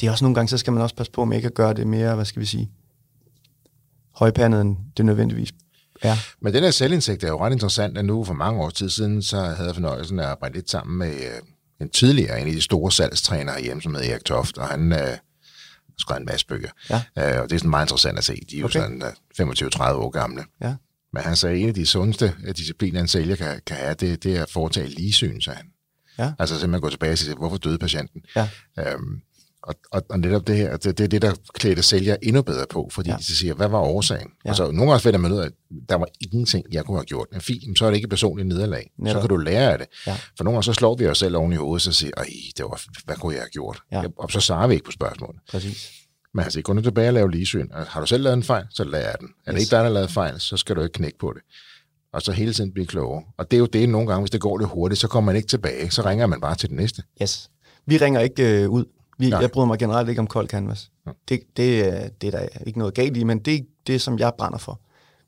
det er også nogle gange, så skal man også passe på, med ikke at gøre det mere, hvad skal vi sige, højpandet, end det nødvendigvis er. Men den her selvindsigt er jo ret interessant, at nu for mange år tid siden, så havde jeg fornøjelsen af at arbejde lidt sammen med en tidligere, en af de store salgstrænere herhjemme, som hedder Erik Toft, og han... skrev en masse bøger. Ja. Øh, og det er sådan meget interessant at se. De er jo okay. sådan femogtyve til tredive år gamle. Ja. Men han sagde, at en af de sundeste discipliner, en sælger kan, kan have, det, det er at foretage ligesyn, sagde han. Ja. Altså simpelthen gå tilbage og sige, hvorfor døde patienten? Ja. Øhm, og, og, og netop det her, det, det er det, der klæder sælger endnu bedre på, fordi ja. de siger, hvad var årsagen? Ja. Altså nogle gange finder man ud af, at der var ingenting, jeg kunne have gjort. Men fint, så er det ikke et personligt nederlag. Netop. Så kan du lære af det. Ja. For nogle gange så slår vi os selv oven i hovedet, så siger, det var, hvad kunne jeg have gjort? Ja. Og så svarer vi ikke på spørgsmålet. Præcis. Men altså, gå nu tilbage og lave ligesyn. Og har du selv lavet en fejl, så lær den. Er yes. det ikke dig, der har lavet fejl, så skal du ikke knække på det. Og så hele tiden blive klogere. Og det er jo det nogle gange, hvis det går lidt hurtigt, så kommer man ikke tilbage. Så ringer man bare til den næste. Yes. Vi ringer ikke øh, ud. Vi, jeg bryder mig generelt ikke om kold canvas. Ja. Det, det, det er der ikke noget galt i, men det er det, som jeg brænder for.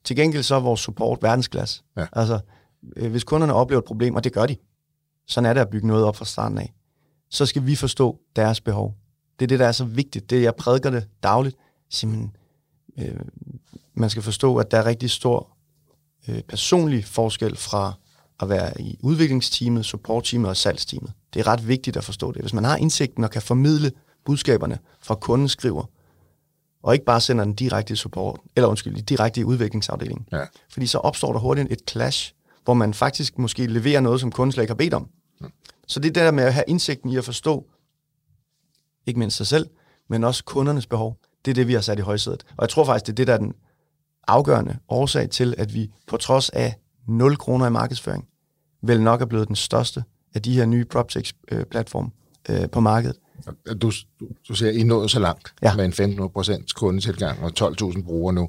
Til gengæld så er vores support verdensklasse. Ja. Altså, hvis kunderne oplever et problem, og det gør de, sådan er det at bygge noget op fra starten af, så skal vi forstå deres behov. Det er det, der er så vigtigt. Det, jeg prædiker det dagligt. Simpelthen, øh, man skal forstå, at der er rigtig stor øh, personlig forskel fra at være i udviklingsteamet, supportteamet og salgsteamet. Det er ret vigtigt at forstå det. Hvis man har indsigten og kan formidle budskaberne fra kunden skriver, og ikke bare sender den direkte i support, eller undskyld, direkte i udviklingsafdelingen. Ja. Fordi så opstår der hurtigt et clash, hvor man faktisk måske leverer noget, som kunden slet ikke har bedt om. Ja. Så det er det der med at have indsigten i at forstå, ikke mindst sig selv, men også kundernes behov. Det er det, vi har sat i højsædet. Og jeg tror faktisk, det er det, der er den afgørende årsag til, at vi på trods af nul kroner i markedsføring, vel nok er blevet den største af de her nye PropTech-platform øh, på markedet. Du, du siger, at I nåede så langt ja. med en femten procent kundetilgang og tolv tusind brugere nu,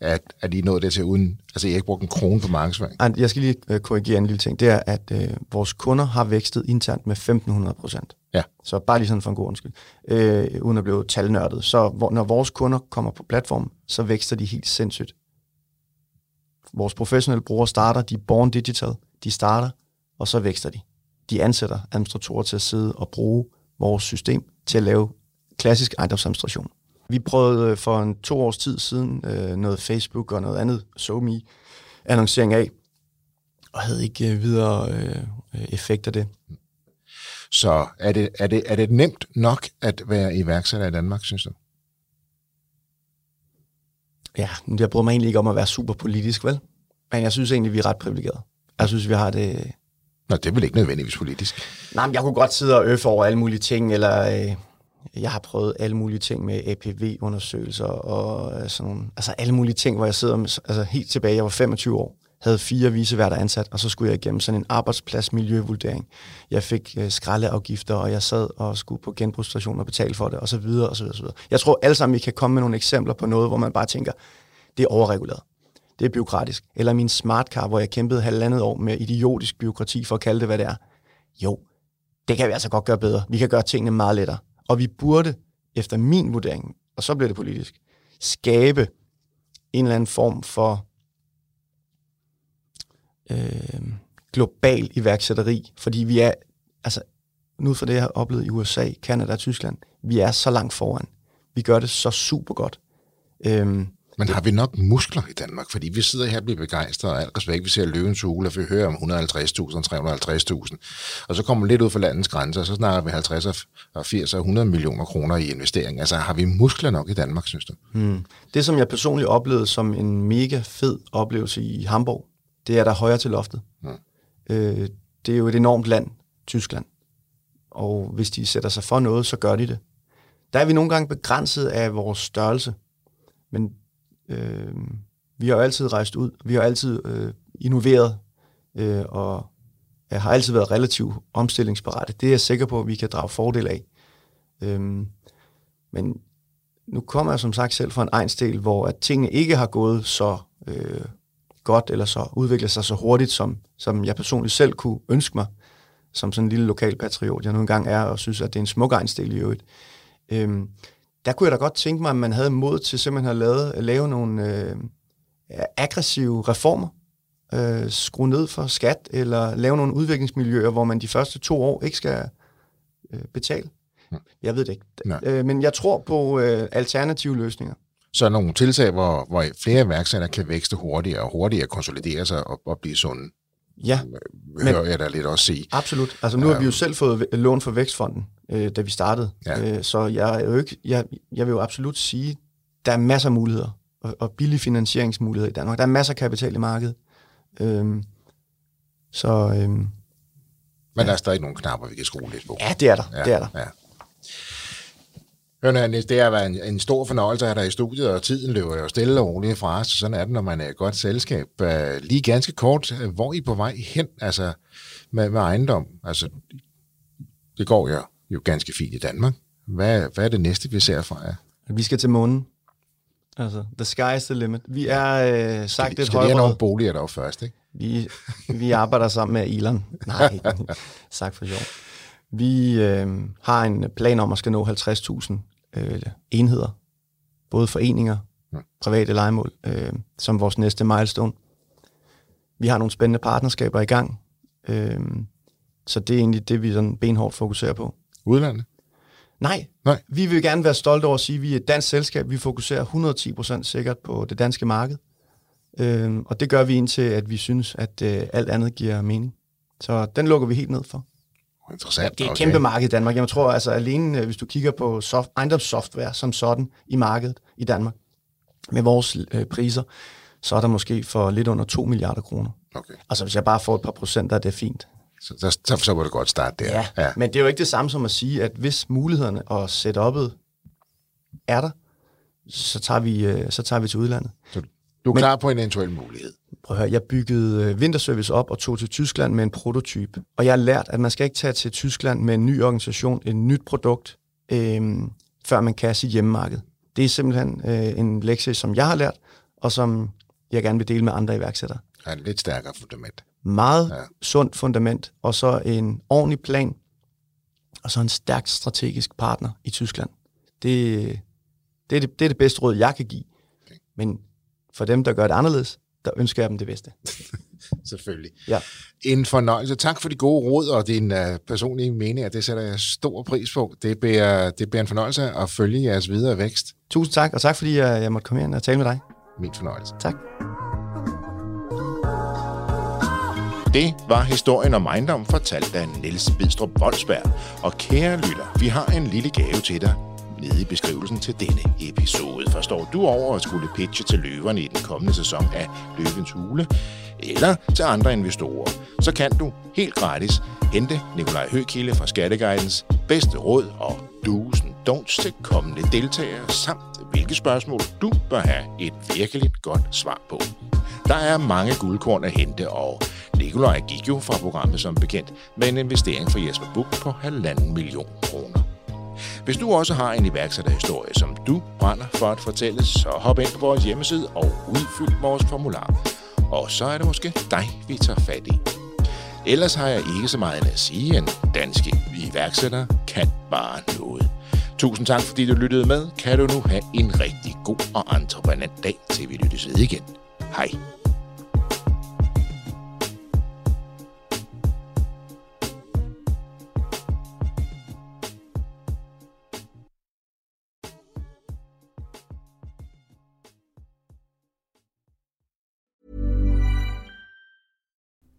at, at I nåede det til uden... Altså, I har ikke brugt en krone på markedsføring. Jeg skal lige øh, korrigere en lille ting. Det er, at øh, vores kunder har vækstet internt med femten hundrede procent. Ja. Så bare lige sådan for en god undskyld. Øh, uden at blive talnørdet. Så hvor, når vores kunder kommer på platformen, så vækster de helt sindssygt. Vores professionelle brugere starter, de er born digital, de starter, og så vækster de. De ansætter administratorer til at sidde og bruge vores system til at lave klassisk ejendomsadministration. Vi prøvede for en to års tid siden øh, noget Facebook og noget andet SoMe-annoncering af, og havde ikke videre øh, effekt af det. Så er det, er, det, er det nemt nok at være iværksætter i Danmark, synes du? Ja, jeg bryder mig egentlig ikke om at være super politisk, vel? Men jeg synes egentlig, vi er ret privilegerede. Jeg synes, vi har det... Nå, det er vel ikke nødvendigvis politisk. Nej, men jeg kunne godt sidde og øffe over alle mulige ting, eller øh, jeg har prøvet alle mulige ting med A P V-undersøgelser og øh, sådan nogle, altså alle mulige ting, hvor jeg sidder med, altså helt tilbage, jeg var femogtyve år, havde fire viceværter ansat, og så skulle jeg igennem sådan en arbejdspladsmiljøvurdering. Jeg fik øh, skraldeafgifter, og jeg sad og skulle på genbrugsstationer og betale for det, og så videre, og så videre, og så videre. Jeg tror alle sammen, I kan komme med nogle eksempler på noget, hvor man bare tænker, det er overreguleret. det er bureaukratisk. Eller min smartcar, hvor jeg kæmpede halvandet år med idiotisk bureaukrati for at kalde det, hvad det er. Jo, det kan vi altså godt gøre bedre. Vi kan gøre tingene meget lettere. Og vi burde, efter min vurdering, og så bliver det politisk, skabe en eller anden form for øh, global iværksætteri. Fordi vi er, altså, nu fra det, jeg har oplevet i U S A, Canada og Tyskland, vi er så langt foran. Vi gør det så super godt. Øhm, Men har vi nok muskler i Danmark? Fordi vi sidder her og bliver begejstret, og alt respekt, vi ser Løvens Hule, og vi hører om et hundrede og halvtreds tusind, tre hundrede og halvtreds tusind. Og så kommer vi lidt ud for landets grænser, og så snakker vi halvtreds, firs og hundrede millioner kroner i investering. Altså, har vi muskler nok i Danmark, synes du? Hmm. Det, som jeg personligt oplevede som en mega fed oplevelse i Hamburg, det er der højere til loftet. Hmm. Øh, det er jo et enormt land, Tyskland. Og hvis de sætter sig for noget, så gør de det. Der er vi nogle gange begrænset af vores størrelse, men øh, vi har altid rejst ud, vi har altid øh, innoveret, øh, og jeg har altid været relativt omstillingsparate. Det er jeg sikker på, at vi kan drage fordel af. Øh, men nu kommer jeg som sagt selv fra en egnsdel, hvor at tingene ikke har gået så øh, godt, eller så udviklet sig så hurtigt, som, som jeg personligt selv kunne ønske mig, som sådan en lille lokal patriot, jeg nogle gange er, og synes, at det er en smuk egnsdel i øvrigt. Øhm, der kunne jeg da godt tænke mig, at man havde mod til simpelthen at lave, at lave nogle øh, aggressive reformer, øh, skrue ned for skat, eller lave nogle udviklingsmiljøer, hvor man de første to år ikke skal øh, betale. Mm. Jeg ved det ikke. Øh, men jeg tror på øh, alternative løsninger. Så nogle tiltag, hvor, hvor flere iværksættere kan vækste hurtigere, og hurtigere konsolidere sig og, og blive sunde. Ja. Hører men, jeg da lidt også sige. Absolut. Altså nu har vi jo selv fået lån fra Vækstfonden, øh, da vi startede. Ja. Øh, så jeg, er jo ikke, jeg, jeg vil jo absolut sige, der er masser af muligheder, og, og billige finansieringsmuligheder i Danmark. Der er masser af kapital i markedet. Øh, så, øh, men ja. Der er stadig nogle knapper, vi kan skrue lidt på. Ja, det er der. Ja, det er der. Ja. Det har været en, en stor fornøjelse at have dig i studiet, og tiden løber jo stille og roligt fra os, så sådan er det, når man er et godt selskab. Lige ganske kort, hvor er I på vej hen altså, med, med ejendom? Altså, det går jo, jo ganske fint i Danmark. Hvad, hvad er det næste, vi ser fra jer? Vi skal til månen. Altså, the sky is the limit. Vi er øh, sagt et højere. Skal vi have nogle boliger dog først, ikke? Vi, vi arbejder sammen med Elon. Nej, sagt for sjov. Vi øh, har en plan om at skal nå halvtreds tusind Øh, enheder, både foreninger, private lejemål, øh, som vores næste milestone. Vi har nogle spændende partnerskaber i gang, øh, så det er egentlig det, vi sådan benhårdt fokuserer på. Udlandet? Nej. Nej. Vi vil gerne være stolte over at sige, at vi er et dansk selskab. Vi fokuserer et hundrede og ti procent sikkert på det danske marked, øh, og det gør vi indtil, at vi synes, at øh, alt andet giver mening. Så den lukker vi helt ned for. Interessant. Det er et kæmpe okay. marked i Danmark. Jeg tror altså alene, hvis du kigger på soft, ejendomssoftware som sådan i markedet i Danmark, med vores øh, priser, så er der måske for lidt under to milliarder kroner. Okay. Altså hvis jeg bare får et par procenter, det er fint. Så, så, så, så var det godt start der. Ja, ja, men det er jo ikke det samme som at sige, at hvis mulighederne og setup'et er der, så tager vi, øh, så tager vi til udlandet. Så du er men, klar på en eventuel mulighed? Prøv at høre, jeg byggede vinterservice op og tog til Tyskland med en prototype. Og jeg har lært, at man skal ikke tage til Tyskland med en ny organisation, et nyt produkt, øh, før man kan sit hjemmemarked. Det er simpelthen øh, en lektie, som jeg har lært, og som jeg gerne vil dele med andre iværksættere. Ja, et lidt stærkere fundament. Meget ja. sundt fundament, og så en ordentlig plan, og så en stærk strategisk partner i Tyskland. Det, det, er, det, det er det bedste råd, jeg kan give. Okay. Men for dem, der gør det anderledes, der ønsker jeg dem det bedste. Selvfølgelig. Ja. En fornøjelse. Tak for de gode råd og din uh, personlige mening, og det sætter jeg stor pris på. Det bliver, det bliver en fornøjelse at følge jeres videre vækst. Tusind tak, og tak fordi jeg, jeg måtte komme herind og tale med dig. Min fornøjelse. Tak. Det var historien om ejendom fortalt af Niels Bidstrup Wolfsberg. Og kære lytter, vi har en lille gave til dig nede i beskrivelsen til denne episode. Forstår du over at skulle pitche til løverne i den kommende sæson af Løvens Hule, eller til andre investorer, så kan du helt gratis hente Nikolaj Høghilde fra Skatteguidens Bedste Råd og do's and don'ts til kommende deltagere, samt hvilke spørgsmål du bør have et virkelig godt svar på. Der er mange guldkorn at hente, og Nikolaj gik jo fra programmet som bekendt med en investering fra Jesper Buk på halvanden million kroner. Hvis du også har en iværksætterhistorie, som du brænder for at fortælle, så hop ind på vores hjemmeside og udfyld vores formular. Og så er det måske dig, vi tager fat i. Ellers har jeg ikke så meget at sige, end danske iværksættere kan bare noget. Tusind tak, fordi du lyttede med. Kan du nu have en rigtig god og entreprenant dag, til vi lyttes ved igen. Hej.